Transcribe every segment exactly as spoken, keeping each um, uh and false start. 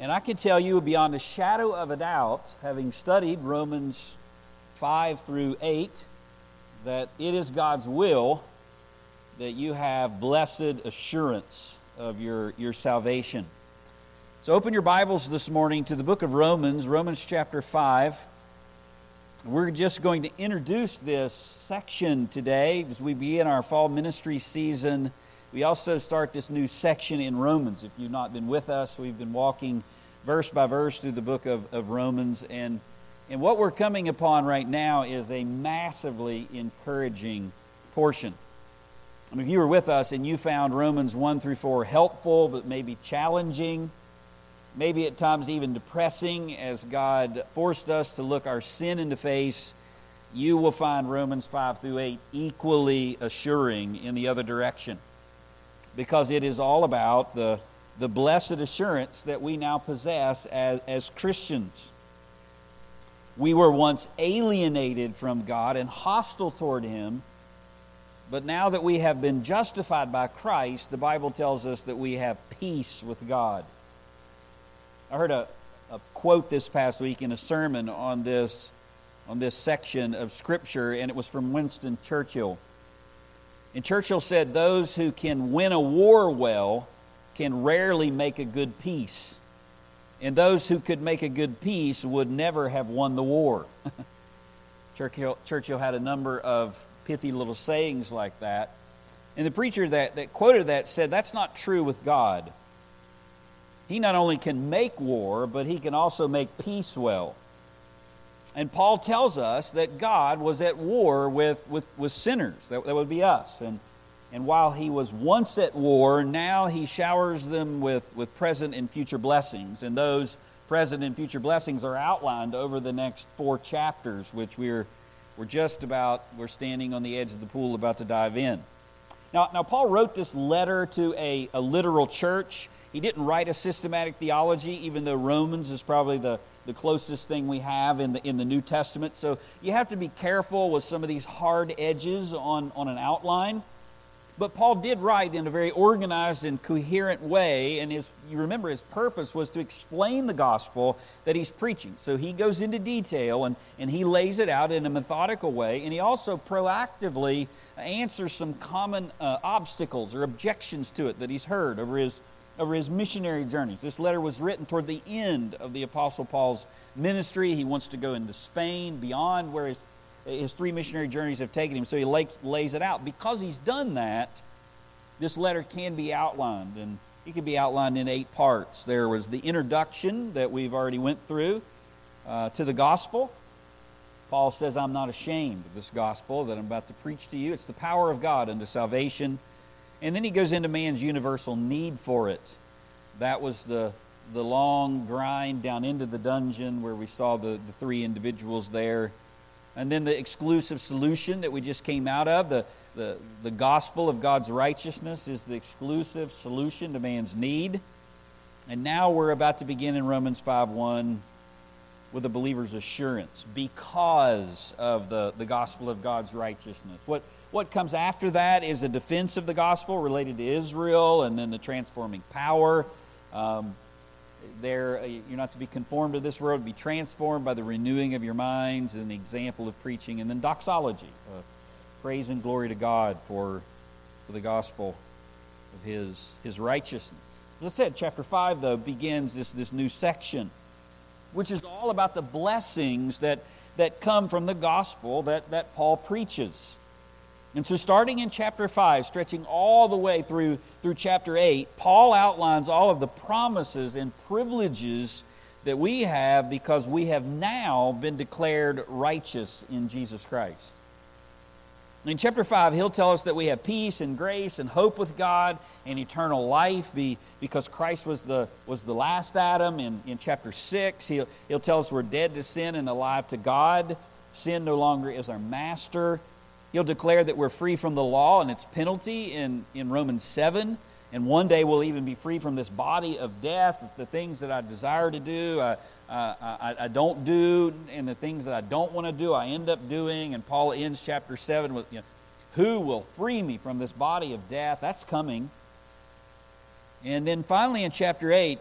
And I can tell you beyond a shadow of a doubt, having studied Romans five through eight, that it is God's will that you have blessed assurance of your, your salvation. So open your Bibles this morning to the book of Romans, Romans chapter five. We're just going to introduce this section today as we begin our fall ministry season. We also start this new section in Romans. If you've not been with us, we've been walking verse by verse through the book of, of Romans. And, and what we're coming upon right now is a massively encouraging portion. I mean, if you were with us and you found Romans one through four helpful, but maybe challenging, maybe at times even depressing, as God forced us to look our sin in the face, you will find Romans five through eight equally assuring in the other direction, because it is all about the, the blessed assurance that we now possess as, as Christians. We were once alienated from God and hostile toward Him, but now that we have been justified by Christ, the Bible tells us that we have peace with God. I heard a, a quote this past week in a sermon on this, on this section of Scripture, and it was from Winston Churchill. And Churchill said, "Those who can win a war well can rarely make a good peace. And those who could make a good peace would never have won the war." Churchill, Churchill had a number of pithy little sayings like that. And the preacher that, that quoted that said, that's not true with God. He not only can make war, but He can also make peace well. And Paul tells us that God was at war with, with, with sinners. That, that would be us. And, and while He was once at war, now He showers them with, with present and future blessings. And those present and future blessings are outlined over the next four chapters, which we're, we're just about, we're standing on the edge of the pool about to dive in. Now, now Paul wrote this letter to a, a literal church. He didn't write a systematic theology, even though Romans is probably the the closest thing we have in the in the New Testament. So you have to be careful with some of these hard edges on, on an outline. But Paul did write in a very organized and coherent way, and his you remember his purpose was to explain the gospel that he's preaching. So he goes into detail and, and he lays it out in a methodical way, and he also proactively answers some common uh, obstacles or objections to it that he's heard over his over his missionary journeys. This letter was written toward the end of the Apostle Paul's ministry. He wants to go into Spain, beyond where his, his three missionary journeys have taken him, so he lays, lays it out. Because he's done that, this letter can be outlined, and it can be outlined in eight parts. There was the introduction that we've already went through uh, to the gospel. Paul says, "I'm not ashamed of this gospel that I'm about to preach to you. It's the power of God unto salvation." And then he goes into man's universal need for it. That was the the long grind down into the dungeon where we saw the, the three individuals there. And then the exclusive solution that we just came out of, the, the, the gospel of God's righteousness is the exclusive solution to man's need. And now we're about to begin in Romans five one with a believer's assurance because of the, the gospel of God's righteousness. What What comes after that is a defense of the gospel related to Israel, and then the transforming power. Um, there, you're not to be conformed to this world, be transformed by the renewing of your minds, and the example of preaching, and then doxology, uh, praise and glory to God for, for the gospel of His His righteousness. As I said, chapter five though begins this this new section, which is all about the blessings that that come from the gospel that that Paul preaches. And so starting in chapter five, stretching all the way through, through chapter eight, Paul outlines all of the promises and privileges that we have because we have now been declared righteous in Jesus Christ. In chapter five, he'll tell us that we have peace and grace and hope with God and eternal life be, because Christ was the, was the last Adam. In, in chapter six, he'll, he'll tell us we're dead to sin and alive to God. Sin no longer is our master. He'll declare that we're free from the law and its penalty in, in Romans seven. And one day we'll even be free from this body of death. The things that I desire to do, I, I, I don't do. And the things that I don't want to do, I end up doing. And Paul ends chapter seven with, you know, who will free me from this body of death? That's coming. And then finally in chapter eight,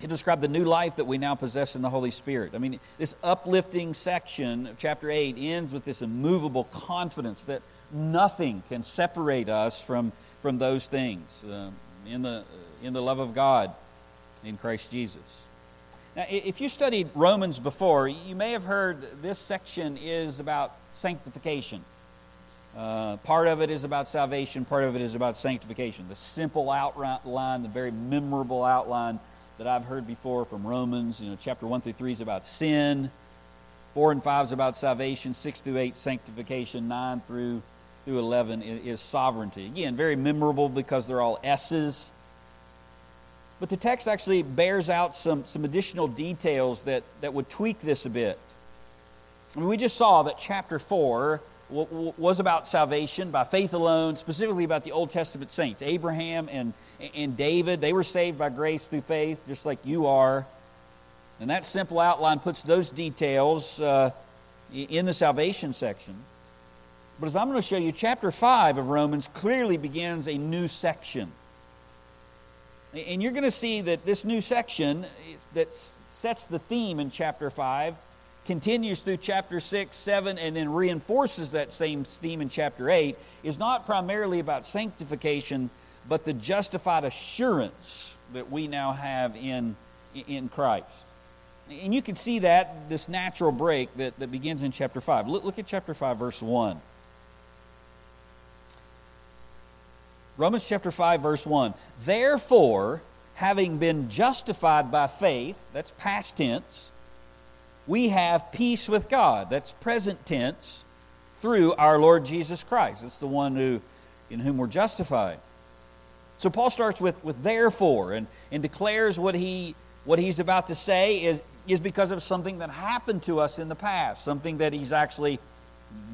He described the new life that we now possess in the Holy Spirit. I mean, this uplifting section of chapter eight ends with this immovable confidence that nothing can separate us from, from those things uh, in the in the love of God in Christ Jesus. Now, if you studied Romans before, you may have heard this section is about sanctification. Uh, part of it is about salvation, part of it is about sanctification. The simple outline, the very memorable outline that I've heard before from Romans. You know, chapter one through three is about sin, four and five is about salvation, six through eight sanctification, nine through eleven is sovereignty. Again, very memorable because they're all S's. But the text actually bears out some, some additional details that, that would tweak this a bit. I mean, we just saw that chapter four was about salvation by faith alone, specifically about the Old Testament saints. Abraham and, and David, they were saved by grace through faith, just like you are. And that simple outline puts those details uh, in the salvation section. But as I'm going to show you, chapter five of Romans clearly begins a new section. And you're going to see that this new section that sets the theme in chapter five continues through chapter six, seven, and then reinforces that same theme in chapter eight, is not primarily about sanctification, but the justified assurance that we now have in, in Christ. And you can see that, this natural break that, that begins in chapter five. Look, look at chapter five, verse one. Romans chapter five, verse one. Therefore, having been justified by faith, that's past tense, we have peace with God, that's present tense, through our Lord Jesus Christ. It's the one who, in whom we're justified. So Paul starts with, with therefore and, and declares what he what he's about to say is, is because of something that happened to us in the past, something that he's actually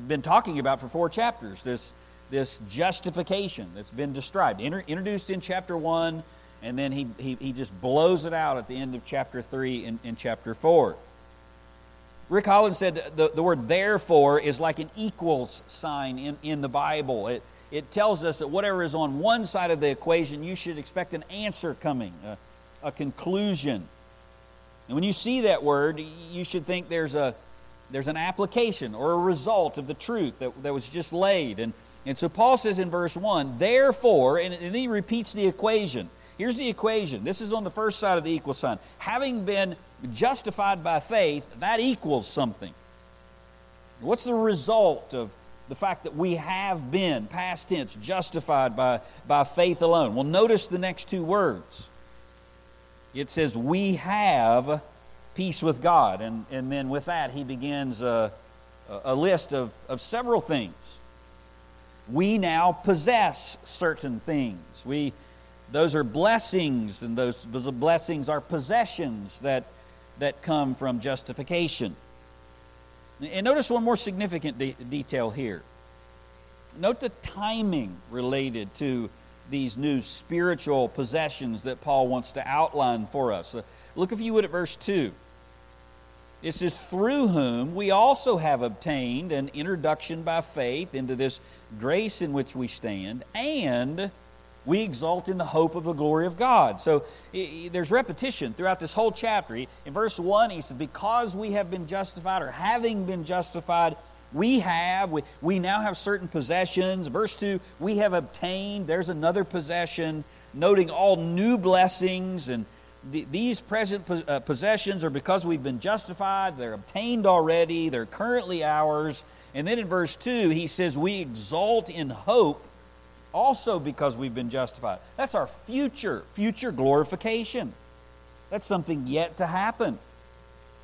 been talking about for four chapters, this, this justification that's been described, inter, introduced in chapter one, and then he, he, he just blows it out at the end of chapter three and, and chapter four. Rick Holland said the, the word therefore is like an equals sign in, in the Bible. It, it tells us that whatever is on one side of the equation, you should expect an answer coming, a, a conclusion. And when you see that word, you should think there's a there's an application or a result of the truth that, that was just laid. And, and so Paul says in verse one, therefore, and, and he repeats the equation. Here's the equation. This is on the first side of the equal sign. Having been justified by faith, that equals something. What's the result of the fact that we have been, past tense, justified by, by faith alone? Well, notice the next two words. It says, we have peace with God. And, and then with that, he begins a, a list of, of several things. We now possess certain things. We Those are blessings, and those blessings are possessions that, that come from justification. And notice one more significant de- detail here. Note the timing related to these new spiritual possessions that Paul wants to outline for us. Look, if you would, at verse two. It says, through whom we also have obtained an introduction by faith into this grace in which we stand, and we exalt in the hope of the glory of God. So there's repetition throughout this whole chapter. In verse one, he says, because we have been justified, or having been justified, we have, we, we now have certain possessions. Verse two, we have obtained, there's another possession, noting all new blessings. And th- these present po- uh, possessions are because we've been justified, they're obtained already, they're currently ours. And then in verse two, he says, we exalt in hope, also because we've been justified. That's our future, future glorification. That's something yet to happen.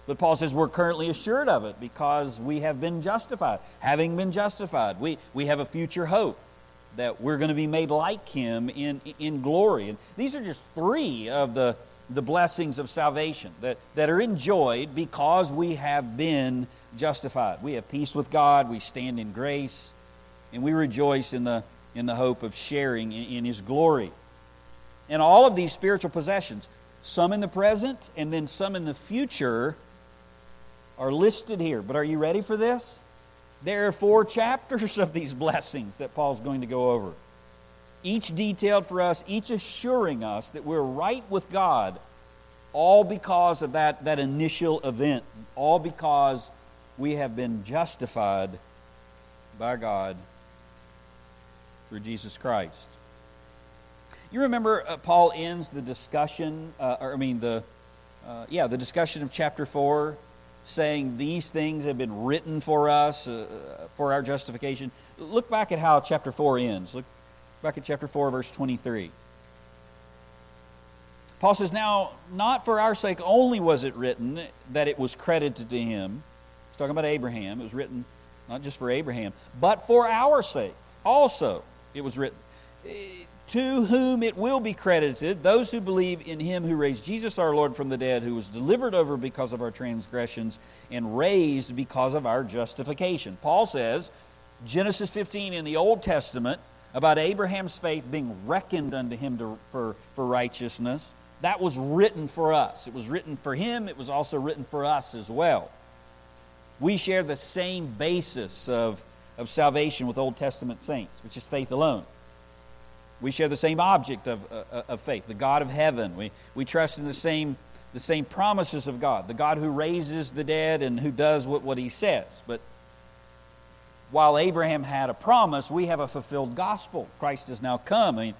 But Paul says we're currently assured of it because we have been justified. Having been justified, we, we have a future hope that we're going to be made like him in, in glory. And these are just three of the, the blessings of salvation that, that are enjoyed because we have been justified. We have peace with God, we stand in grace, and we rejoice in the in the hope of sharing in his glory. And all of these spiritual possessions, some in the present and then some in the future, are listed here. But are you ready for this? There are four chapters of these blessings that Paul's going to go over. Each detailed for us, each assuring us that we're right with God all because of that, that initial event, all because we have been justified by God through Jesus Christ. You remember uh, Paul ends the discussion, uh, or I mean the, uh, yeah, the discussion of chapter four, saying these things have been written for us, uh, for our justification. Look back at how chapter four ends. Look back at chapter four, verse twenty-three. Paul says, now, not for our sake only was it written that it was credited to him. He's talking about Abraham. It was written not just for Abraham, but for our sake also it was written. To whom it will be credited, those who believe in him who raised Jesus our Lord from the dead, who was delivered over because of our transgressions and raised because of our justification. Paul says, Genesis fifteen in the Old Testament, about Abraham's faith being reckoned unto him to, for, for righteousness, that was written for us. It was written for him. It was also written for us as well. We share the same basis of, of salvation with Old Testament saints, which is faith alone. We share the same object of, uh, of faith, the God of heaven. We we trust in the same the same promises of God, the God who raises the dead and who does what, what he says. But while Abraham had a promise, we have a fulfilled gospel. Christ has now come. I mean,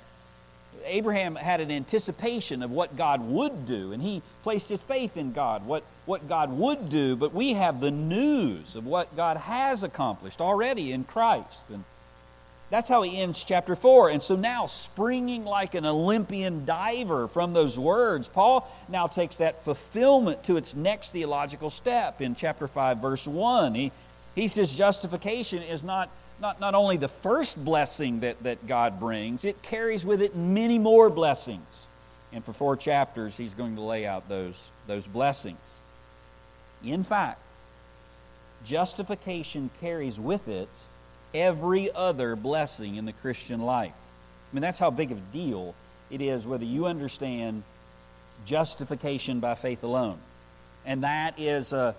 Abraham had an anticipation of what God would do, and he placed his faith in God, what, what God would do. But we have the news of what God has accomplished already in Christ. And that's how he ends chapter four. And so now, springing like an Olympian diver from those words, Paul now takes that fulfillment to its next theological step in chapter five, verse one. He, he says justification is not, not, not only the first blessing that, that God brings, it carries with it many more blessings. And for four chapters, he's going to lay out those, those blessings. In fact, justification carries with it every other blessing in the Christian life. I mean, that's how big of a deal it is whether you understand justification by faith alone. And that is uh,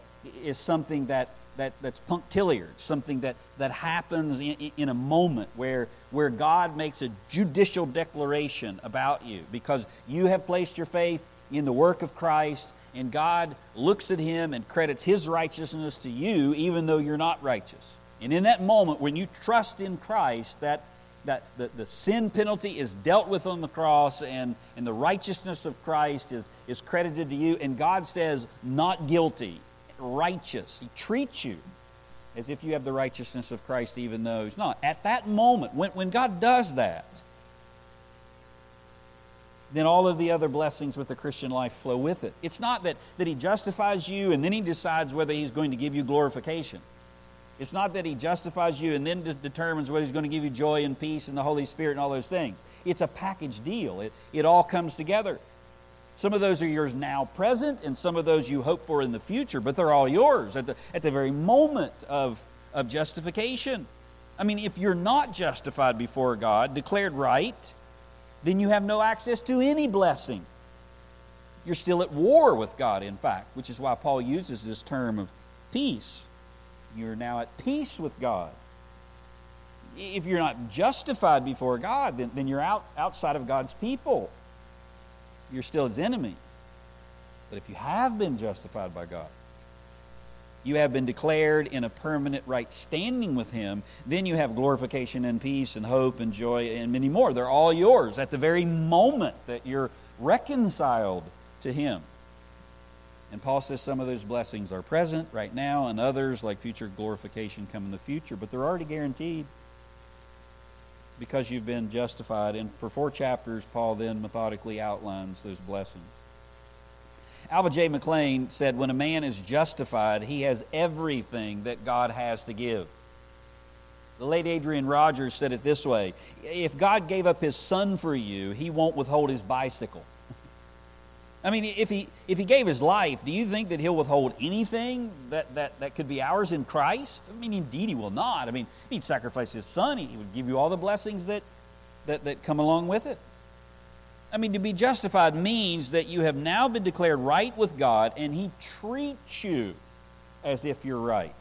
is something that, that, that's punctiliar, something that, that happens in, in a moment where, where God makes a judicial declaration about you because you have placed your faith in the work of Christ, and God looks at him and credits his righteousness to you even though you're not righteous. And in that moment, when you trust in Christ, that, that the, the sin penalty is dealt with on the cross, and, and the righteousness of Christ is, is credited to you. And God says, not guilty, righteous. He treats you as if you have the righteousness of Christ, even though he's not. At that moment, when, when God does that, then all of the other blessings with the Christian life flow with it. It's not that, that he justifies you and then he decides whether he's going to give you glorification. It's not that he justifies you and then de- determines whether he's going to give you joy and peace and the Holy Spirit and all those things. It's a package deal. It, it all comes together. Some of those are yours now present, and some of those you hope for in the future, but they're all yours at the, at the very moment of, of justification. I mean, if you're not justified before God, declared right, then you have no access to any blessing. You're still at war with God, in fact, which is why Paul uses this term of peace. You're now at peace with God. If you're not justified before God, then, then you're out, outside of God's people. You're still his enemy. But if you have been justified by God, you have been declared in a permanent right standing with him, then you have glorification and peace and hope and joy and many more. They're all yours at the very moment that you're reconciled to him. And Paul says some of those blessings are present right now, and others, like future glorification, come in the future. But they're already guaranteed because you've been justified. And for four chapters, Paul then methodically outlines those blessings. Alva J. McLean said, when a man is justified, he has everything that God has to give. The late Adrian Rogers said it this way: if God gave up his son for you, he won't withhold his bicycle. I mean, if he if he gave his life, do you think that he'll withhold anything that, that, that could be ours in Christ? I mean, indeed he will not. I mean, if he'd sacrificed his son, he would give you all the blessings that, that, that come along with it. I mean, to be justified means that you have now been declared right with God, and he treats you as if you're right,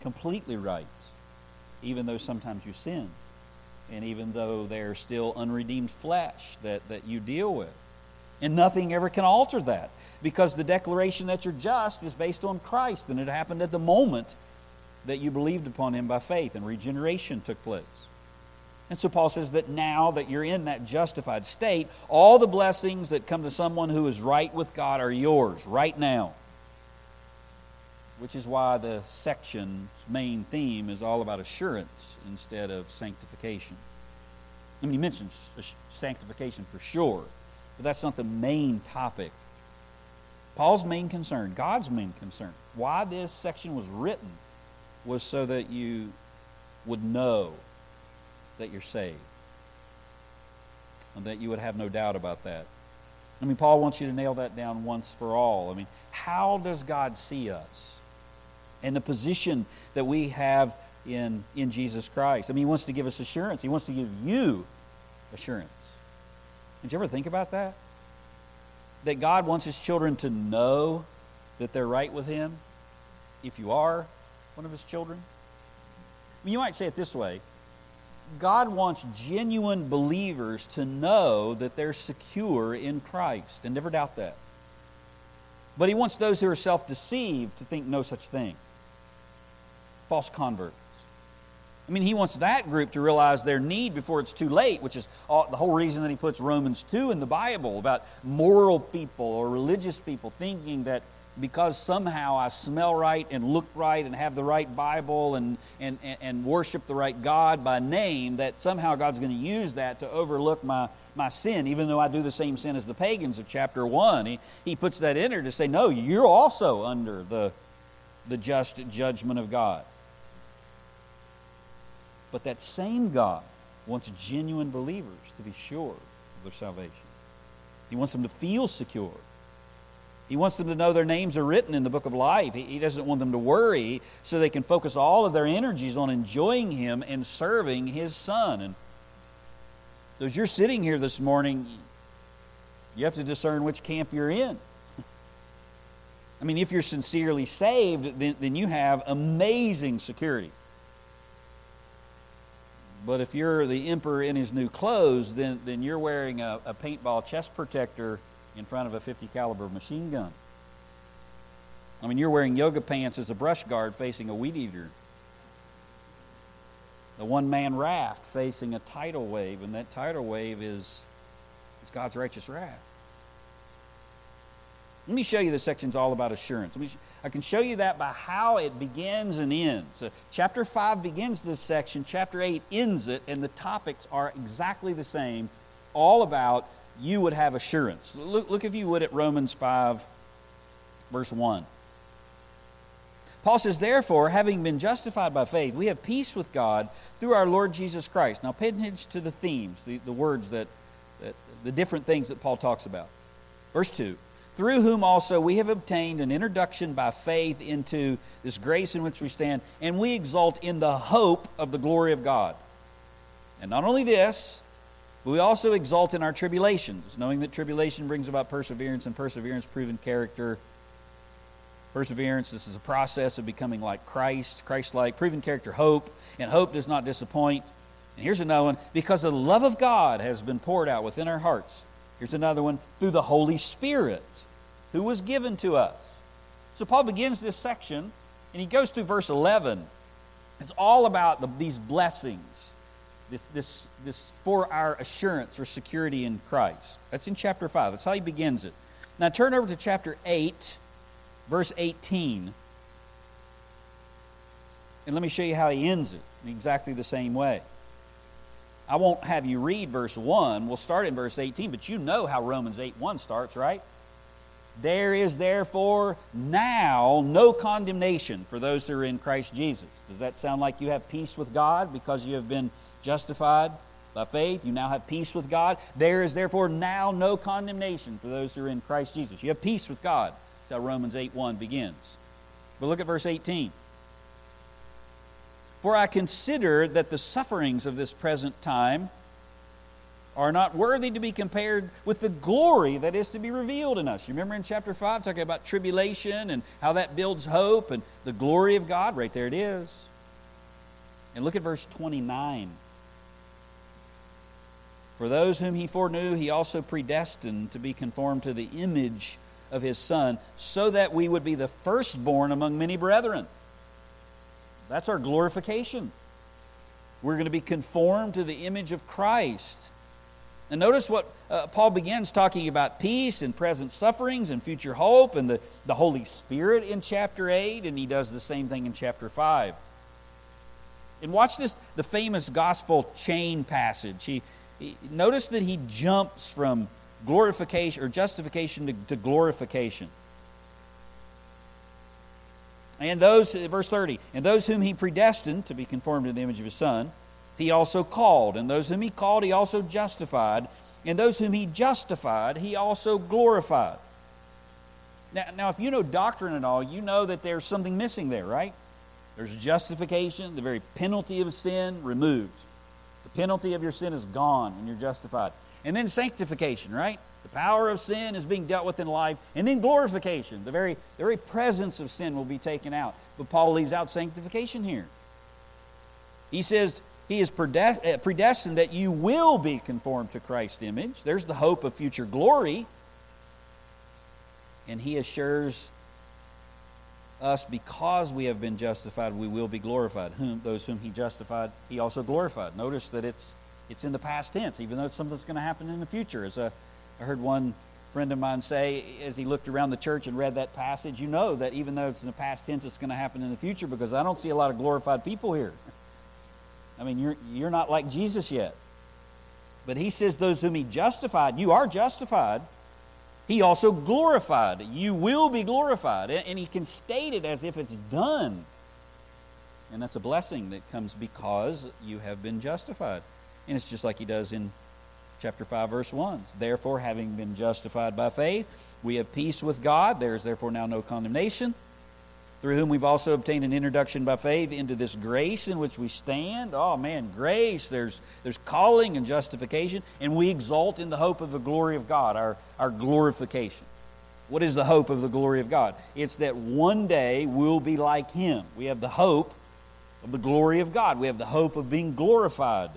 completely right, even though sometimes you sin, and even though there's still unredeemed flesh that, that you deal with. And nothing ever can alter that, because the declaration that you're just is based on Christ, and it happened at the moment that you believed upon him by faith, and regeneration took place. And so Paul says that now that you're in that justified state, all the blessings that come to someone who is right with God are yours right now, which is why the section's main theme is all about assurance instead of sanctification. I mean, you mentioned sanctification for sure, but that's not the main topic. Paul's main concern, God's main concern, why this section was written, was so that you would know that you're saved, and that you would have no doubt about that. I mean, Paul wants you to nail that down once for all. I mean, how does God see us and the position that we have in, in Jesus Christ? I mean, he wants to give us assurance. He wants to give you assurance. Did you ever think about that? That God wants his children to know that they're right with him, if you are one of his children. I mean, you might say it this way. God wants genuine believers to know that they're secure in Christ, and never doubt that. But he wants those who are self-deceived to think no such thing. False converts. I mean, he wants that group to realize their need before it's too late, which is all, the whole reason that he puts Romans two in the Bible about moral people or religious people thinking that because somehow I smell right and look right and have the right Bible and, and, and worship the right God by name, that somehow God's going to use that to overlook my, my sin, even though I do the same sin as the pagans of chapter one. He, he puts that in there to say, no, you're also under the, the just judgment of God. But that same God wants genuine believers to be sure of their salvation. He wants them to feel secure. He wants them to know their names are written in the book of life. He, he doesn't want them to worry, so they can focus all of their energies on enjoying him and serving his son. And as you're sitting here this morning, you have to discern which camp you're in. I mean, if you're sincerely saved, then, then you have amazing security. But if you're the emperor in his new clothes, then, then you're wearing a, a paintball chest protector in front of a fifty caliber machine gun. I mean, you're wearing yoga pants as a brush guard facing a weed eater. The one-man raft facing a tidal wave, and that tidal wave is, is God's righteous wrath. Let me show you the section's all about assurance. Let me sh- I can show you that by how it begins and ends. So chapter five begins this section, chapter eight ends it, and the topics are exactly the same, all about you would have assurance. Look, look if you would at Romans five, verse one. Paul says, therefore, having been justified by faith, we have peace with God through our Lord Jesus Christ. Now pay attention to the themes, the, the words that, that, the different things that Paul talks about. Verse two. Through whom also we have obtained an introduction by faith into this grace in which we stand, and we exult in the hope of the glory of God. And not only this, but we also exult in our tribulations, knowing that tribulation brings about perseverance, and perseverance, proven character. Perseverance, this is a process of becoming like Christ, Christ-like, proven character, hope, and hope does not disappoint. And here's another one, because the love of God has been poured out within our hearts. Here's another one, through the Holy Spirit, who was given to us. So Paul begins this section, and he goes through verse eleven. It's all about the, these blessings, this, this, this for our assurance or security in Christ. That's in chapter five. That's how he begins it. Now turn over to chapter eight, verse eighteen, and let me show you how he ends it in exactly the same way. I won't have you read verse one. We'll start in verse eighteen, but you know how Romans eight one starts, right? There is therefore now no condemnation for those who are in Christ Jesus. Does that sound like you have peace with God because you have been justified by faith? You now have peace with God. There is therefore now no condemnation for those who are in Christ Jesus. You have peace with God. That's how Romans eight one begins. But look at verse eighteen. For I consider that the sufferings of this present time are not worthy to be compared with the glory that is to be revealed in us. You remember in chapter five talking about tribulation and how that builds hope and the glory of God. Right there it is. And look at verse twenty-nine. For those whom he foreknew, he also predestined to be conformed to the image of his Son, so that we would be the firstborn among many brethren. That's our glorification. We're going to be conformed to the image of Christ. And notice what uh, Paul begins talking about peace and present sufferings and future hope and the, the Holy Spirit in chapter eight, and he does the same thing in chapter five. And watch this, the famous gospel chain passage. He, he notice that he jumps from glorification or justification to, to glorification. And those, verse thirty, and those whom he predestined to be conformed to the image of his Son, he also called. And those whom he called, he also justified. And those whom he justified, he also glorified. Now, now if you know doctrine at all, you know that there's something missing there, right? There's justification, the very penalty of sin removed. The penalty of your sin is gone when you're justified. And then sanctification, right? The power of sin is being dealt with in life. And then glorification, the very, the very presence of sin will be taken out. But Paul leaves out sanctification here. He says he is predestined that you will be conformed to Christ's image. There's the hope of future glory. And he assures us, because we have been justified, we will be glorified. Whom, those whom he justified, he also glorified. Notice that it's it's in the past tense, even though it's something that's going to happen in the future. As a, I heard one friend of mine say, as he looked around the church and read that passage, you know that even though it's in the past tense, it's going to happen in the future, because I don't see a lot of glorified people here. I mean, you're you're not like Jesus yet. But he says those whom he justified, you are justified. He also glorified. You will be glorified. And he can state it as if it's done. And that's a blessing that comes because you have been justified. And it's just like he does in chapter five, verse one. Therefore, having been justified by faith, we have peace with God. There is therefore now no condemnation, through whom we've also obtained an introduction by faith into this grace in which we stand. Oh, man, grace, there's there's calling and justification, and we exult in the hope of the glory of God, our, our glorification. What is the hope of the glory of God? It's that one day we'll be like him. We have the hope of the glory of God. We have the hope of being glorified.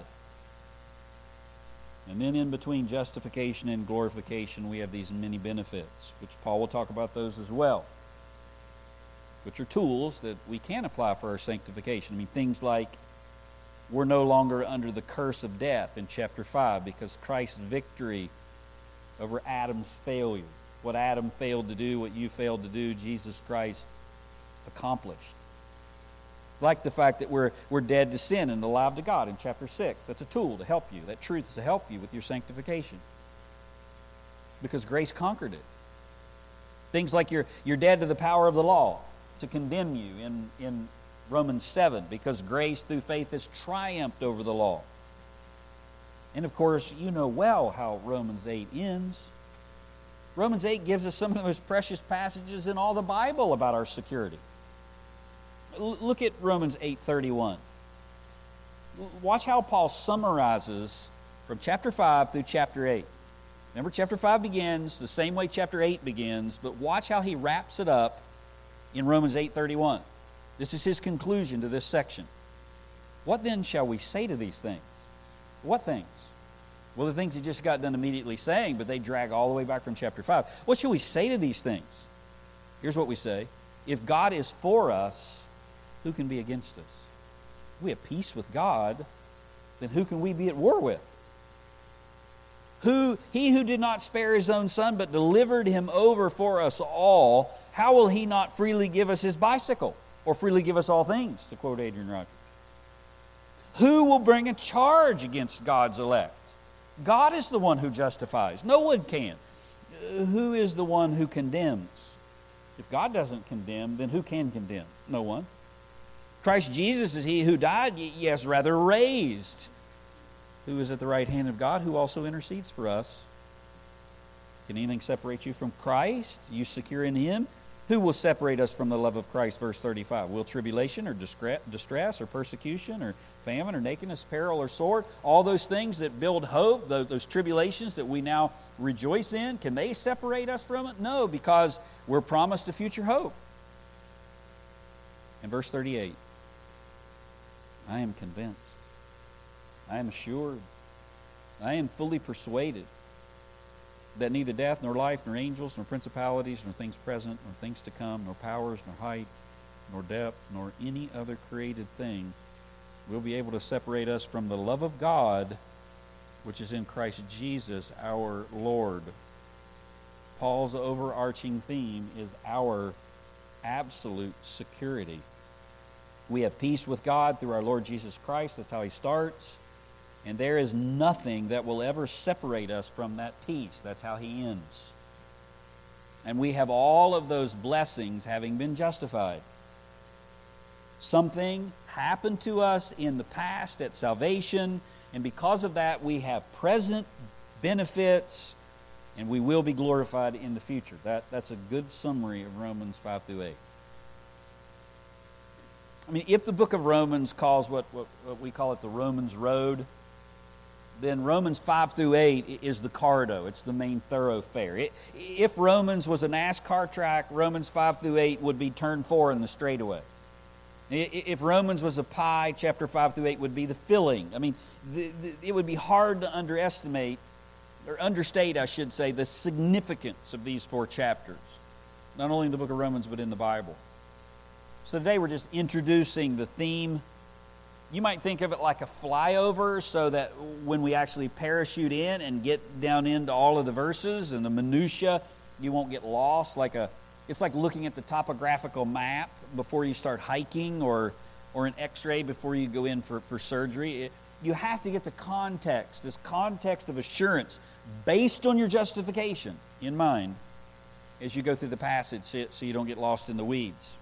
And then in between justification and glorification, we have these many benefits, which Paul will talk about those as well, which are tools that we can apply for our sanctification. I mean, things like we're no longer under the curse of death in chapter five, because Christ's victory over Adam's failure, what Adam failed to do, what you failed to do, Jesus Christ accomplished. Like the fact that we're we're dead to sin and alive to God in chapter six. That's a tool to help you. That truth is to help you with your sanctification, because grace conquered it. Things like you're you're dead to the power of the law to condemn you in, in Romans seven, because grace through faith has triumphed over the law. And of course, you know well how Romans eight ends. Romans eight gives us some of the most precious passages in all the Bible about our security. L- look at Romans eight thirty-one. Watch how Paul summarizes from chapter five through chapter eight. Remember, chapter five begins the same way chapter eight begins, but watch how he wraps it up in Romans eight thirty-one. This is his conclusion to this section. What then shall we say to these things? What things? Well, the things he just got done immediately saying, but they drag all the way back from chapter five. What shall we say to these things? Here's what we say. If God is for us, who can be against us? If we have peace with God, then who can we be at war with? Who, he who did not spare his own son, but delivered him over for us all, how will he not freely give us his bicycle, or freely give us all things, to quote Adrian Rogers? Who will bring a charge against God's elect? God is the one who justifies. No one can. Who is the one who condemns? If God doesn't condemn, then who can condemn? No one. Christ Jesus is he who died, yes, rather raised, who is at the right hand of God, who also intercedes for us. Can anything separate you from Christ? You secure in him? Who will separate us from the love of Christ? Verse thirty-five. Will tribulation or distress or persecution or famine or nakedness, peril or sword, all those things that build hope, those, those tribulations that we now rejoice in, can they separate us from it? No, because we're promised a future hope. And verse thirty-eight. I am convinced, I am assured, I am fully persuaded that neither death, nor life, nor angels, nor principalities, nor things present, nor things to come, nor powers, nor height, nor depth, nor any other created thing will be able to separate us from the love of God, which is in Christ Jesus our Lord. Paul's overarching theme is our absolute security. We have peace with God through our Lord Jesus Christ. That's how he starts. And there is nothing that will ever separate us from that peace. That's how he ends. And we have all of those blessings having been justified. Something happened to us in the past at salvation, and because of that, we have present benefits, and we will be glorified in the future. That, that's a good summary of Romans five through eight. I mean, if the book of Romans calls what, what, what we call it the Romans Road, then Romans five through eight is the cardo. It's the main thoroughfare. It, if Romans was a NASCAR track, Romans five through eight would be turn four in the straightaway. If Romans was a pie, chapter five through eight would be the filling. I mean, the, the, it would be hard to underestimate, or understate, I should say, the significance of these four chapters, not only in the book of Romans, but in the Bible. So today we're just introducing the theme. You might think of it like a flyover, so that when we actually parachute in and get down into all of the verses and the minutia, you won't get lost like a It's like looking at the topographical map before you start hiking, or or an x-ray before you go in for, for surgery. It, you have to get the context, this context of assurance based on your justification in mind as you go through the passage, so you don't get lost in the weeds.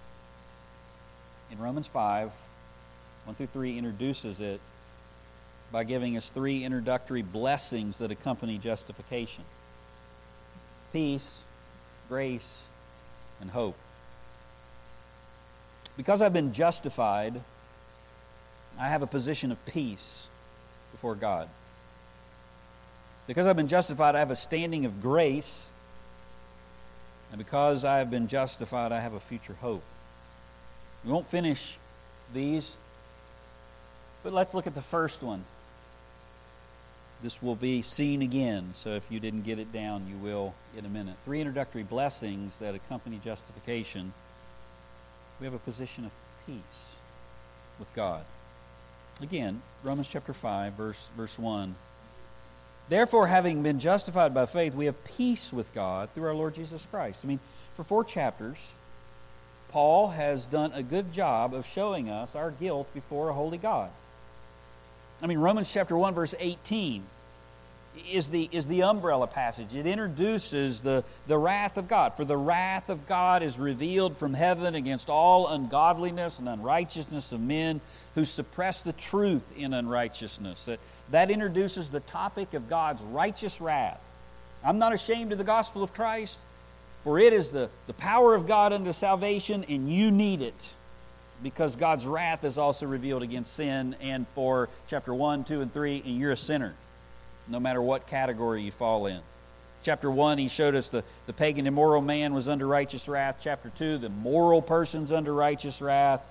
In Romans five, one through three introduces it by giving us three introductory blessings that accompany justification: peace, grace, and hope. Because I've been justified, I have a position of peace before God. Because I've been justified, I have a standing of grace. And because I have been justified, I have a future hope. We won't finish these, but let's look at the first one. This will be seen again, so if you didn't get it down, you will in a minute. Three introductory blessings that accompany justification. We have a position of peace with God. Again, Romans chapter five, verse one. Therefore, having been justified by faith, we have peace with God through our Lord Jesus Christ. I mean, for four chapters, Paul has done a good job of showing us our guilt before a holy God. I mean, Romans chapter one, verse eighteen is the, is the umbrella passage. It introduces the, the wrath of God. For the wrath of God is revealed from heaven against all ungodliness and unrighteousness of men who suppress the truth in unrighteousness. That, that introduces the topic of God's righteous wrath. I'm not ashamed of the gospel of Christ, for it is the, the power of God unto salvation, and you need it, because God's wrath is also revealed against sin. And for chapter one, two, and three, and you're a sinner, no matter what category you fall in. Chapter one, he showed us the, the pagan immoral man was under righteous wrath. Chapter two, the moral person's under righteous wrath.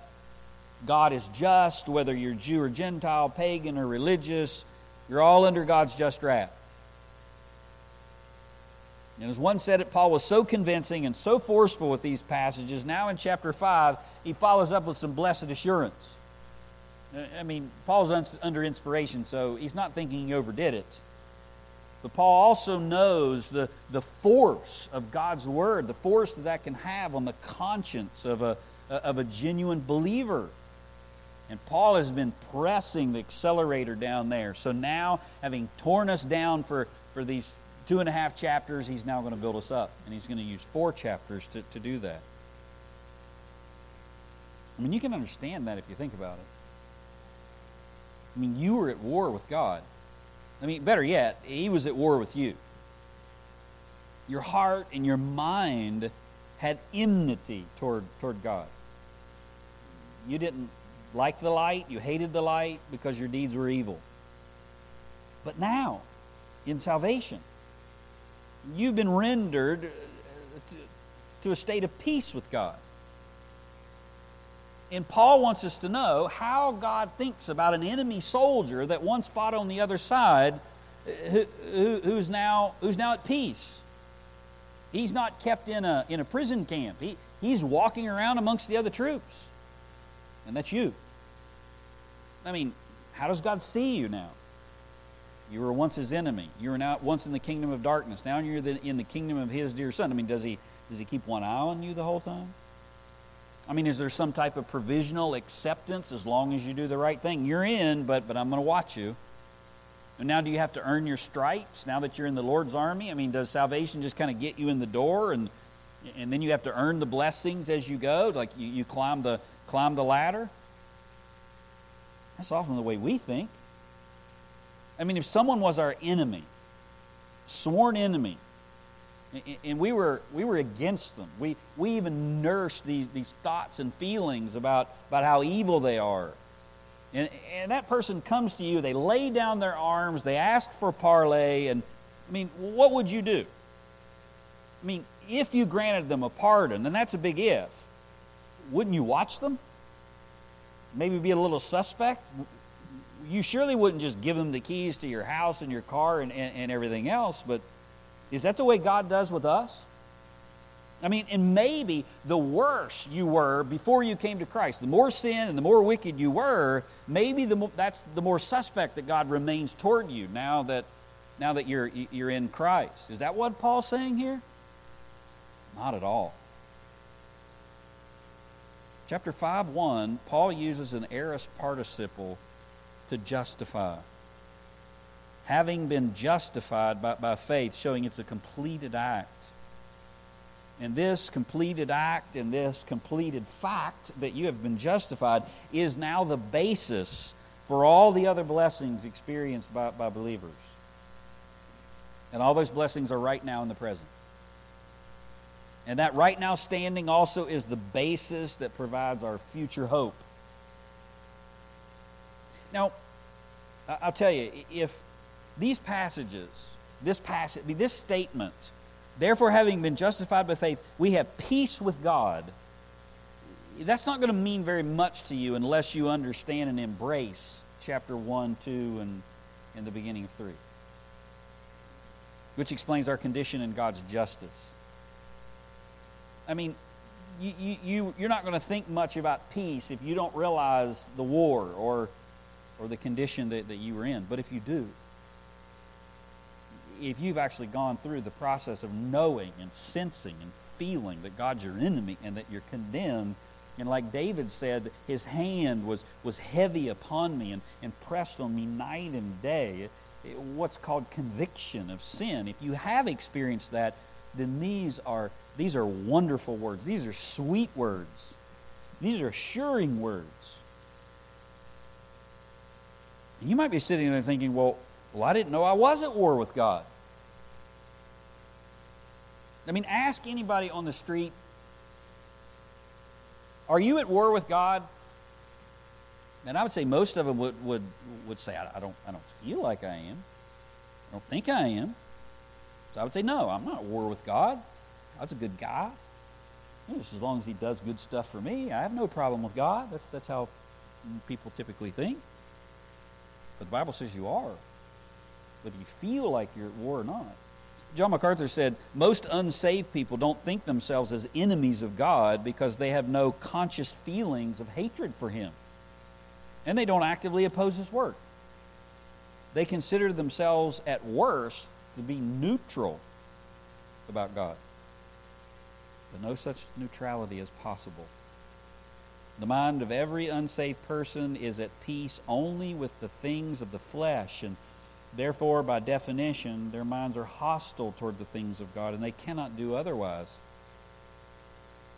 God is just, whether you're Jew or Gentile, pagan or religious, you're all under God's just wrath. And as one said it, Paul was so convincing and so forceful with these passages, now in chapter five, he follows up with some blessed assurance. I mean, Paul's un- under inspiration, so he's not thinking he overdid it. But Paul also knows the, the force of God's word, the force that that can have on the conscience of a, of a genuine believer. And Paul has been pressing the accelerator down there. So now, having torn us down for, for these two and a half chapters, he's now going to build us up, and he's going to use four chapters to, to do that. I mean, you can understand that if you think about it. I mean, you were at war with God. I mean, better yet, he was at war with you. Your heart and your mind had enmity toward, toward God. You didn't like the light, you hated the light because your deeds were evil. But now, in salvation, you've been rendered to a state of peace with God. And Paul wants us to know how God thinks about an enemy soldier that once fought on the other side, who, who, who's now who's now at peace. He's not kept in a in a prison camp. He he's walking around amongst the other troops, and that's you. I mean, how does God see you now? You were once his enemy. You were now once in the kingdom of darkness. Now you're the, in the kingdom of his dear son. I mean, does he does he keep one eye on you the whole time? I mean, is there some type of provisional acceptance as long as you do the right thing? You're in, but but I'm going to watch you. And now do you have to earn your stripes now that you're in the Lord's army? I mean, does salvation just kind of get you in the door and and then you have to earn the blessings as you go? Like you, you climb the climb the ladder? That's often the way we think. I mean, if someone was our enemy, sworn enemy, and we were we were against them, we we even nursed these these thoughts and feelings about about how evil they are, and and that person comes to you, they lay down their arms, they ask for parley, and I mean, what would you do? I mean, if you granted them a pardon, and that's a big if, wouldn't you watch them? Maybe be a little suspect. You surely wouldn't just give them the keys to your house and your car and, and, and everything else, but is that the way God does with us? I mean, and maybe the worse you were before you came to Christ, the more sin and the more wicked you were, maybe the more, that's the more suspect that God remains toward you now that now that you're you're in Christ. Is that what Paul's saying here? Not at all. Chapter five one, Paul uses an aorist participle to justify. Having been justified by, by faith, showing it's a completed act. And this completed act and this completed fact that you have been justified is now the basis for all the other blessings experienced by, by believers. And all those blessings are right now in the present. And that right now standing also is the basis that provides our future hope. Now, I'll tell you, if these passages, this passage, this statement, therefore having been justified by faith, we have peace with God, that's not going to mean very much to you unless you understand and embrace chapter one, two, and, and the beginning of three, which explains our condition in God's justice. I mean, you, you, you, you're not going to think much about peace if you don't realize the war or or the condition that, that you were in. But if you do, if you've actually gone through the process of knowing and sensing and feeling that God's your enemy and that you're condemned, and like David said, his hand was, was heavy upon me and, and pressed on me night and day, it, what's called conviction of sin. If you have experienced that, then these are, these are wonderful words. These are sweet words. These are assuring words. You might be sitting there thinking, well, well, I didn't know I was at war with God. I mean, ask anybody on the street, are you at war with God? And I would say most of them would would, would say, I, I don't I don't feel like I am. I don't think I am. So I would say, no, I'm not at war with God. God's a good guy. Just as long as he does good stuff for me, I have no problem with God. That's, that's how people typically think. But the Bible says you are, whether you feel like you're at war or not. John MacArthur said, most unsaved people don't think themselves as enemies of God because they have no conscious feelings of hatred for him. And they don't actively oppose his work. They consider themselves at worst to be neutral about God. But no such neutrality is possible. The mind of every unsaved person is at peace only with the things of the flesh, and therefore, by definition, their minds are hostile toward the things of God, and they cannot do otherwise.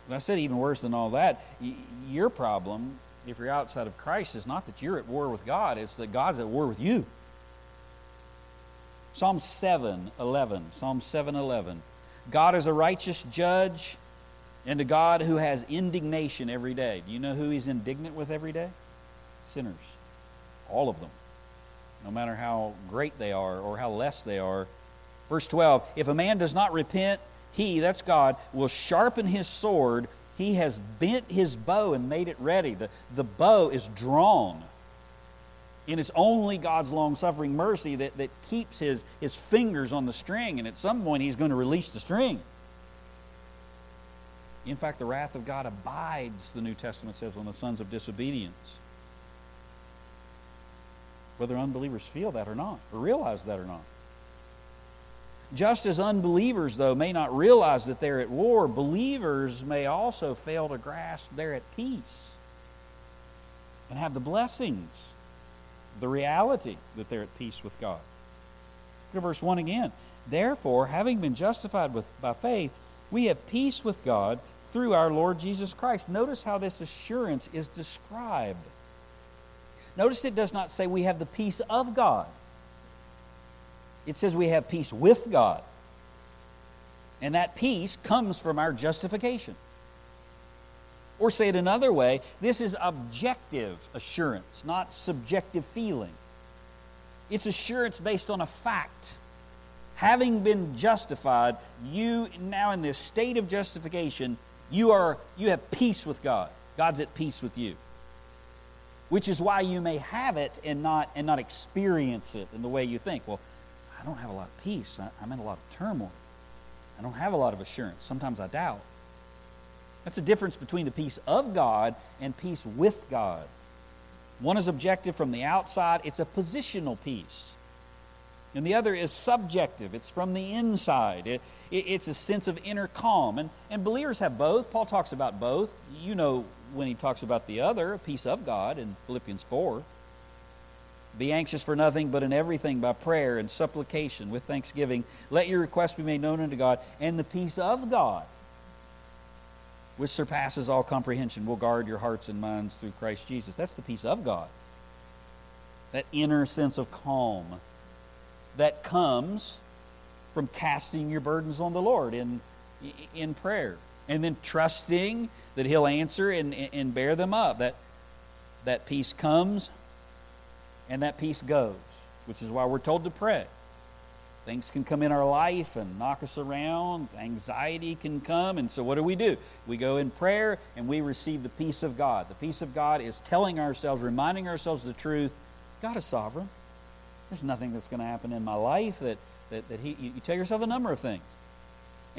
And I said even worse than all that, your problem, if you're outside of Christ, is not that you're at war with God, it's that God's at war with you. Psalm seven eleven, Psalm seven eleven, God is a righteous judge, and to God who has indignation every day. Do you know who he's indignant with every day? Sinners. All of them. No matter how great they are or how less they are. Verse twelve, if a man does not repent, he, that's God, will sharpen his sword. He has bent his bow and made it ready. The, the bow is drawn. And it's only God's long-suffering mercy that, that keeps his, his fingers on the string. And at some point, he's going to release the string. In fact, the wrath of God abides, the New Testament says, on the sons of disobedience. Whether unbelievers feel that or not, or realize that or not. Just as unbelievers, though, may not realize that they're at war, believers may also fail to grasp they're at peace and have the blessings, the reality that they're at peace with God. Look at verse one again. Therefore, having been justified with, by faith, we have peace with God through our Lord Jesus Christ. Notice how this assurance is described. Notice it does not say we have the peace of God. It says we have peace with God. And that peace comes from our justification. Or say it another way, this is objective assurance, not subjective feeling. It's assurance based on a fact. Having been justified, you now in this state of justification, you are you have peace with God. God's at peace with you. Which is why you may have it and not and not experience it in the way you think. Well, I don't have a lot of peace. I'm in a lot of turmoil. I don't have a lot of assurance. Sometimes I doubt. That's the difference between the peace of God and peace with God. One is objective from the outside. It's a positional peace. And the other is subjective. It's from the inside. It, it, it's a sense of inner calm. And, and believers have both. Paul talks about both. You know when he talks about the other, peace of God in Philippians four. Be anxious for nothing, but in everything by prayer and supplication with thanksgiving. Let your requests be made known unto God. And the peace of God, which surpasses all comprehension, will guard your hearts and minds through Christ Jesus. That's the peace of God. That inner sense of calm that comes from casting your burdens on the Lord in, in prayer. And then trusting that He'll answer and, and bear them up. That, that peace comes and that peace goes, which is why we're told to pray. Things can come in our life and knock us around. Anxiety can come. And so what do we do? We go in prayer and we receive the peace of God. The peace of God is telling ourselves, reminding ourselves the truth. God is sovereign. There's nothing that's going to happen in my life that, that, that he, you tell yourself a number of things.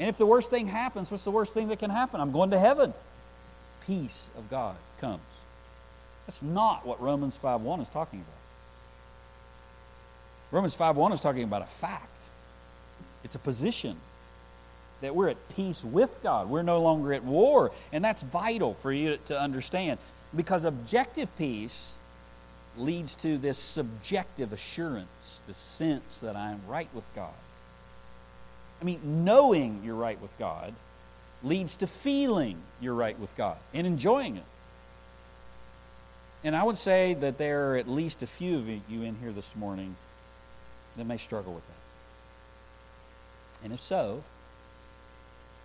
And if the worst thing happens, what's the worst thing that can happen? I'm going to heaven. Peace of God comes. That's not what Romans five one is talking about. Romans five one is talking about a fact. It's a position that we're at peace with God. We're no longer at war. And that's vital for you to understand, because objective peace leads to this subjective assurance, the sense that I am right with God. I mean, knowing you're right with God leads to feeling you're right with God and enjoying it. And I would say that there are at least a few of you in here this morning that may struggle with that. And if so,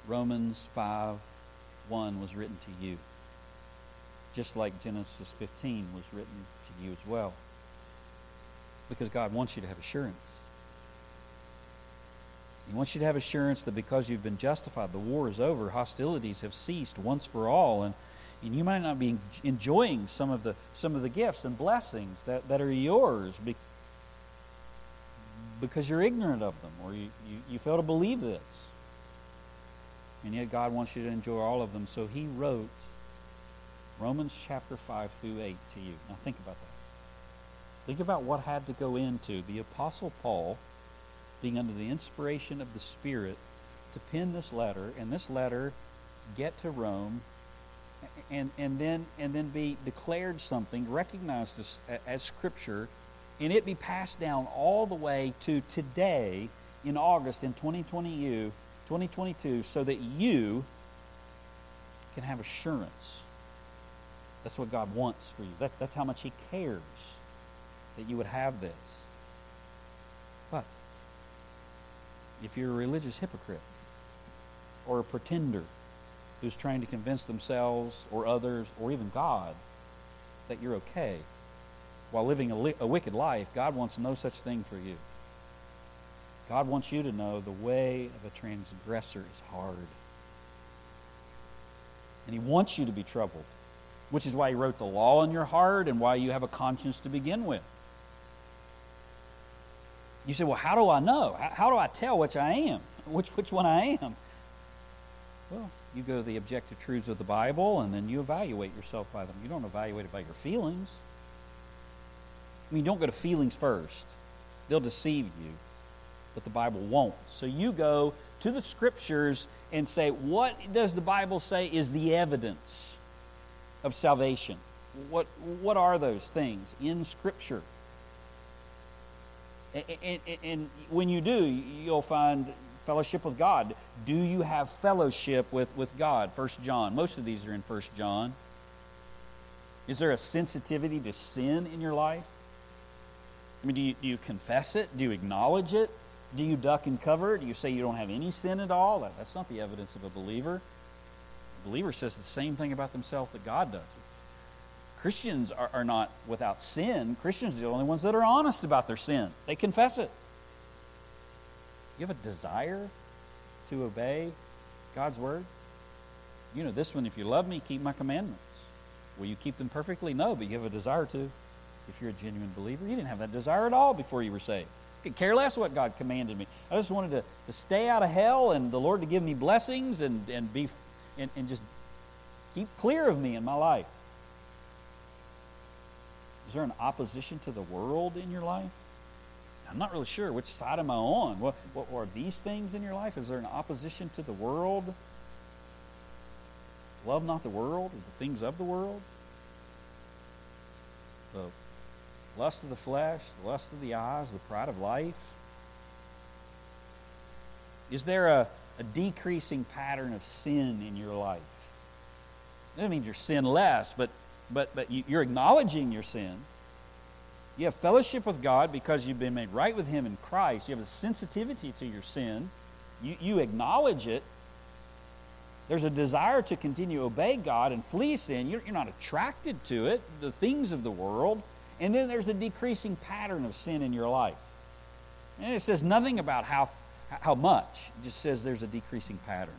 Romans five one was written to you, just like Genesis fifteen was written to you as well, because God wants you to have assurance. He wants you to have assurance that because you've been justified, the war is over, hostilities have ceased once for all, and, and you might not be enjoying some of the, some of the gifts and blessings that, that are yours because because you're ignorant of them, or you, you, you fail to believe this. And yet God wants you to enjoy all of them, so He wrote Romans chapter five through eight to you. Now think about that. Think about what had to go into the Apostle Paul being under the inspiration of the Spirit to pen this letter, and this letter get to Rome, and, and, then, and then be declared something, recognized as, as Scripture, and it be passed down all the way to today in August in twenty twenty-two, so that you can have assurance. That's what God wants for you. That, that's how much He cares that you would have this. But if you're a religious hypocrite or a pretender who's trying to convince themselves or others or even God that you're okay, while living a, li- a wicked life, God wants no such thing for you. God wants you to know the way of a transgressor is hard. And He wants you to be troubled, which is why He wrote the law in your heart and why you have a conscience to begin with. You say, well, how do I know? How do I tell which I am? Which which one I am? Well, you go to the objective truths of the Bible, and then you evaluate yourself by them. You don't evaluate it by your feelings. I mean, don't go to feelings first. They'll deceive you, but the Bible won't. So you go to the Scriptures and say, what does the Bible say is the evidence of salvation? What what are those things in Scripture? And, and, and when you do, you'll find fellowship with God. Do you have fellowship with, with God? First John. Most of these are in First John. Is there a sensitivity to sin in your life? I mean, do you, do you confess it? Do you acknowledge it? Do you duck and cover? Do you say you don't have any sin at all? That, that's not the evidence of a believer. A believer says the same thing about themselves that God does. Christians are, are not without sin. Christians are the only ones that are honest about their sin. They confess it. You have a desire to obey God's word? You know this one, if you love me, keep my commandments. Will you keep them perfectly? No, but you have a desire to. If you're a genuine believer, you didn't have that desire at all before you were saved. I could care less what God commanded me. I just wanted to, to stay out of hell and the Lord to give me blessings and, and be and, and just keep clear of me in my life. Is there an opposition to the world in your life? I'm not really sure. Which side am I on? What, what are these things in your life? Is there an opposition to the world? Love not the world, or the things of the world. The lust of the flesh, the lust of the eyes, the pride of life. Is there a, a decreasing pattern of sin in your life? It doesn't mean you're sinless, but but but you're acknowledging your sin. You have fellowship with God because you've been made right with Him in Christ. You have a sensitivity to your sin. You, you acknowledge it. There's a desire to continue to obey God and flee sin. You're, you're not attracted to it, the things of the world. And then there's a decreasing pattern of sin in your life. And it says nothing about how, how much. It just says there's a decreasing pattern.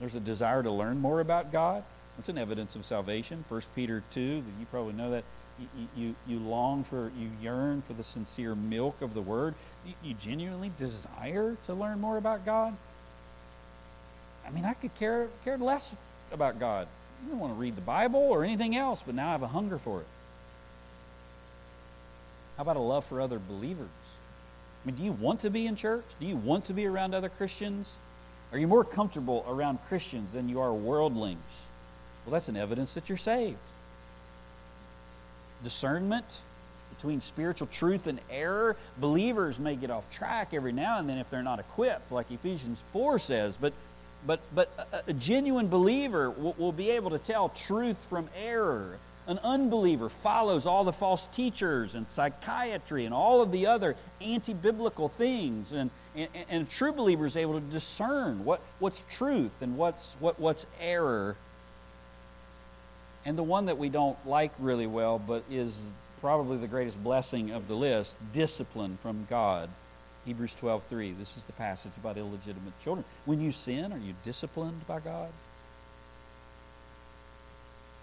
There's a desire to learn more about God. That's an evidence of salvation. First Peter two, you probably know that. You, you, you long for, you yearn for the sincere milk of the Word. You, you genuinely desire to learn more about God. I mean, I could care, care less about God. I don't want to read the Bible or anything else, but now I have a hunger for it. How about a love for other believers? I mean, do you want to be in church? Do you want to be around other Christians? Are you more comfortable around Christians than you are worldlings? Well, that's an evidence that you're saved. Discernment between spiritual truth and error. Believers may get off track every now and then if they're not equipped, like Ephesians four says, but But but a, a genuine believer will, will be able to tell truth from error. An unbeliever follows all the false teachers and psychiatry and all of the other anti-biblical things. And, and, and a true believer is able to discern what, what's truth and what's what what's error. And the one that we don't like really well, but is probably the greatest blessing of the list, discipline from God. Hebrews twelve three, this is the passage about illegitimate children. When you sin, are you disciplined by God?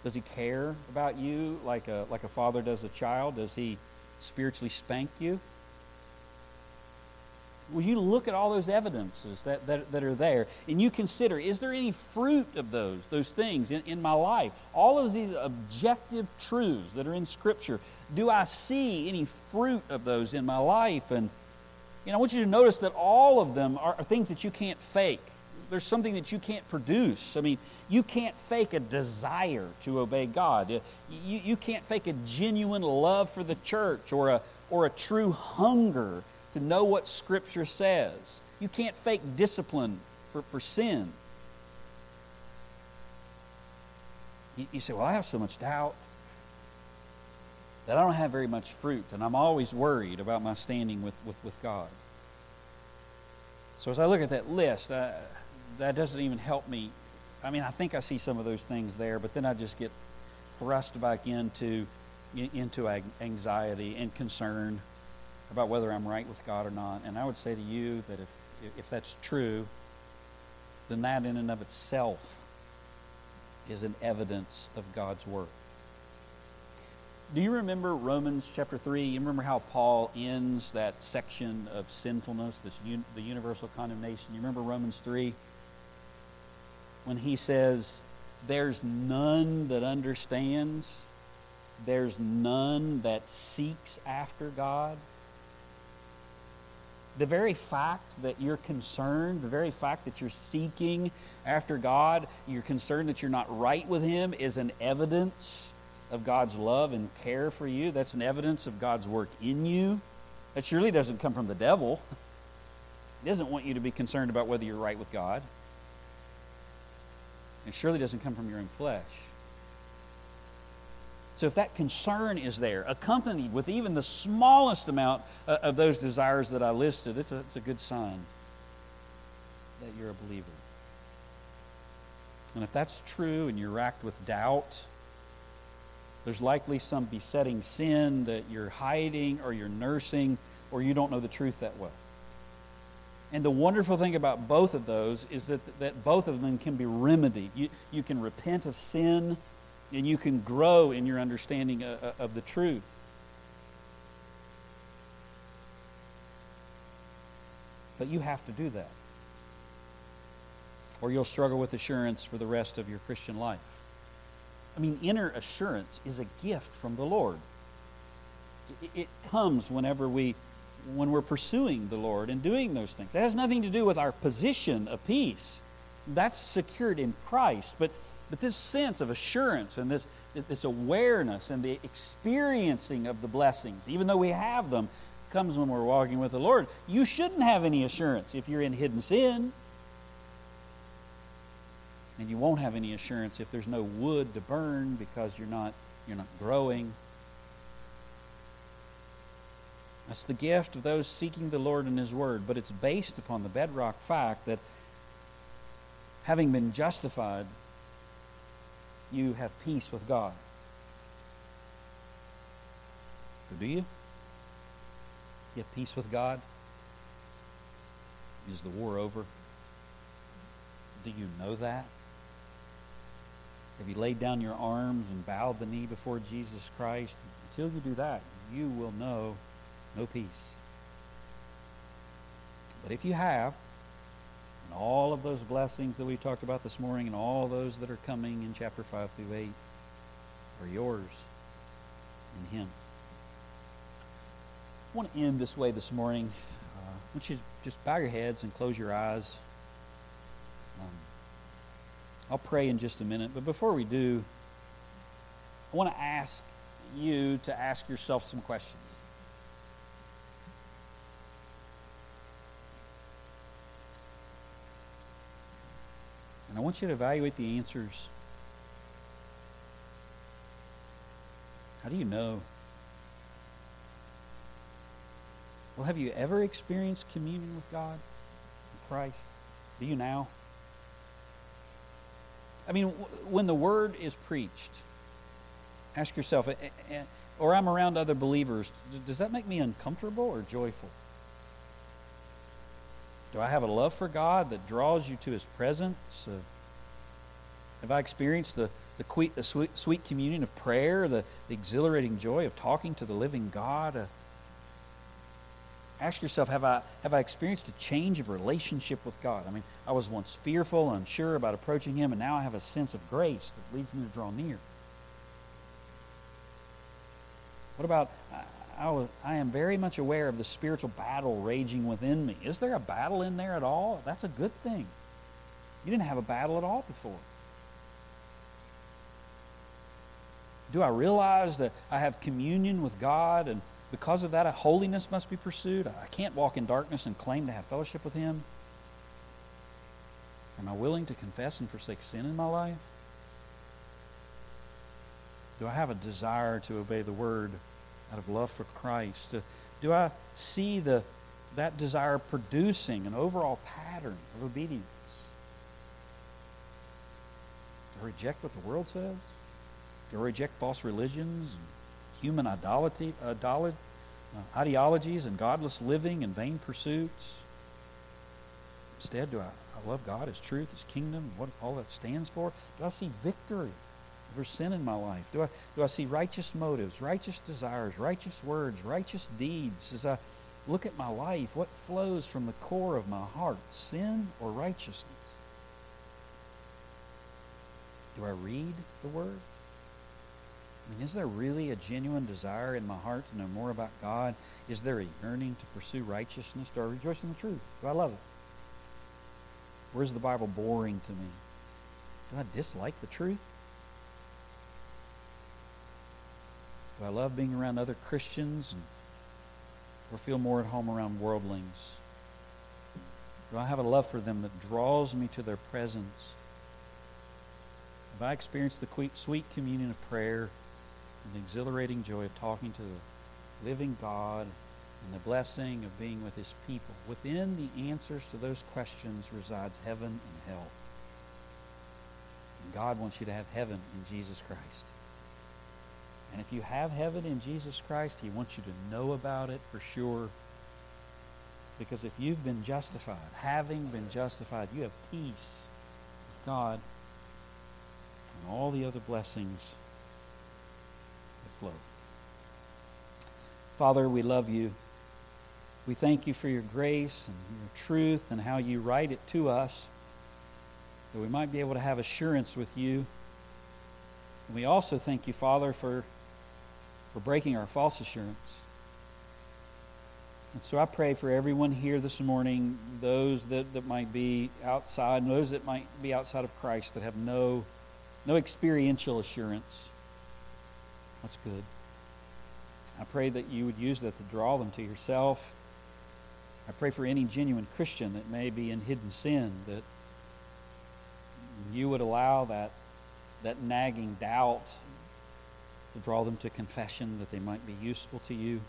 Does He care about you like a, like a father does a child? Does He spiritually spank you? Well, you look at all those evidences that, that, that are there, and you consider, is there any fruit of those, those things in, in my life? All of these objective truths that are in Scripture, do I see any fruit of those in my life? And You know, I want you to notice that all of them are, are things that you can't fake. There's something that you can't produce. I mean, you can't fake a desire to obey God. You, you can't fake a genuine love for the church or a, or a true hunger to know what Scripture says. You can't fake discipline for, for sin. You, you say, well, I have so much doubt that I don't have very much fruit, and I'm always worried about my standing with, with, with God. So as I look at that list, I, that doesn't even help me. I mean, I think I see some of those things there, but then I just get thrust back into, into anxiety and concern about whether I'm right with God or not. And I would say to you that if if that's true, then that in and of itself is an evidence of God's work. Do you remember Romans chapter three? You remember how Paul ends that section of sinfulness, this un- the universal condemnation? You remember Romans three? When he says, there's none that understands, there's none that seeks after God. The very fact that you're concerned, the very fact that you're seeking after God, you're concerned that you're not right with Him, is an evidence of God's love and care for you. That's an evidence of God's work in you. That surely doesn't come from the devil. He doesn't want you to be concerned about whether you're right with God. It surely doesn't come from your own flesh. So if that concern is there, accompanied with even the smallest amount of those desires that I listed, it's a, it's a good sign that you're a believer. And if that's true and you're racked with doubt, there's likely some besetting sin that you're hiding or you're nursing, or you don't know the truth that well. And the wonderful thing about both of those is that, that both of them can be remedied. You, you can repent of sin, and you can grow in your understanding of, of the truth. But you have to do that, or you'll struggle with assurance for the rest of your Christian life. I mean, inner assurance is a gift from the Lord. It, it comes whenever we... when we're pursuing the Lord and doing those things. It has nothing to do with our position of peace. That's secured in Christ. But but this sense of assurance and this, this awareness and the experiencing of the blessings, even though we have them, comes when we're walking with the Lord. You shouldn't have any assurance if you're in hidden sin. And you won't have any assurance if there's no wood to burn because you're not you're not growing. That's the gift of those seeking the Lord and His Word, but it's based upon the bedrock fact that having been justified, you have peace with God. So do you? You have peace with God? Is the war over? Do you know that? Have you laid down your arms and bowed the knee before Jesus Christ? Until you do that, you will know no peace. But if you have, and all of those blessings that we talked about this morning and all those that are coming in chapter five through eight are yours in Him. I want to end this way this morning. Uh, I want you to just bow your heads and close your eyes. Um, I'll pray in just a minute, but before we do, I want to ask you to ask yourself some questions. And I want you to evaluate the answers. How do you know? Well, have you ever experienced communion with God and Christ? Do you now? I mean, when the Word is preached, ask yourself, or I'm around other believers, does that make me uncomfortable or joyful? Do I have a love for God that draws you to His presence? Uh, have I experienced the, the, que- the sweet, sweet communion of prayer, the, the exhilarating joy of talking to the living God? Uh, ask yourself, have I, have I experienced a change of relationship with God? I mean, I was once fearful, unsure about approaching Him, and now I have a sense of grace that leads me to draw near. What about... Uh, I am very much aware of the spiritual battle raging within me. Is there a battle in there at all? That's a good thing. You didn't have a battle at all before. Do I realize that I have communion with God, and because of that, a holiness must be pursued? I can't walk in darkness and claim to have fellowship with Him. Am I willing to confess and forsake sin in my life? Do I have a desire to obey the Word out of love for Christ? Do I see the that desire producing an overall pattern of obedience? Do I reject what the world says? Do I reject false religions, and human idolatry, idol, uh, ideologies, and godless living and vain pursuits? Instead, do I, I love God, His truth, His kingdom, what all that stands for? Do I see victory There's sin in my life. Do I do I see righteous motives, righteous desires, righteous words, righteous deeds? As I look at my life, what flows from the core of my heart, sin or righteousness? Do I read the Word? I mean, is there really a genuine desire in my heart to know more about God? Is there a yearning to pursue righteousness? Do I rejoice in the truth? Do I love it? Or is the Bible boring to me? Do I dislike the truth? Do I love being around other Christians and, or feel more at home around worldlings? Do I have a love for them that draws me to their presence? Have I experienced the sweet communion of prayer and the exhilarating joy of talking to the living God and the blessing of being with His people? Within the answers to those questions resides heaven and hell. And God wants you to have heaven in Jesus Christ. And if you have heaven in Jesus Christ, He wants you to know about it for sure. Because if you've been justified, having been justified, you have peace with God and all the other blessings that flow. Father, we love you. We thank you for your grace and your truth and how you write it to us, that we might be able to have assurance with you. And we also thank you, Father, for, for breaking our false assurance. And so I pray for everyone here this morning, those that, that might be outside, and those that might be outside of Christ that have no, no experiential assurance. That's good. I pray that you would use that to draw them to yourself. I pray for any genuine Christian that may be in hidden sin, that you would allow that that nagging doubt to draw them to confession, that they might be useful to you.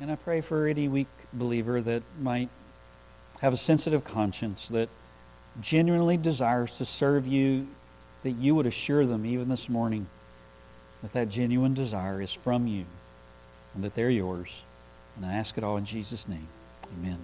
And I pray for any weak believer that might have a sensitive conscience that genuinely desires to serve you, that you would assure them even this morning that that genuine desire is from you and that they're yours. And I ask it all in Jesus' name. Amen.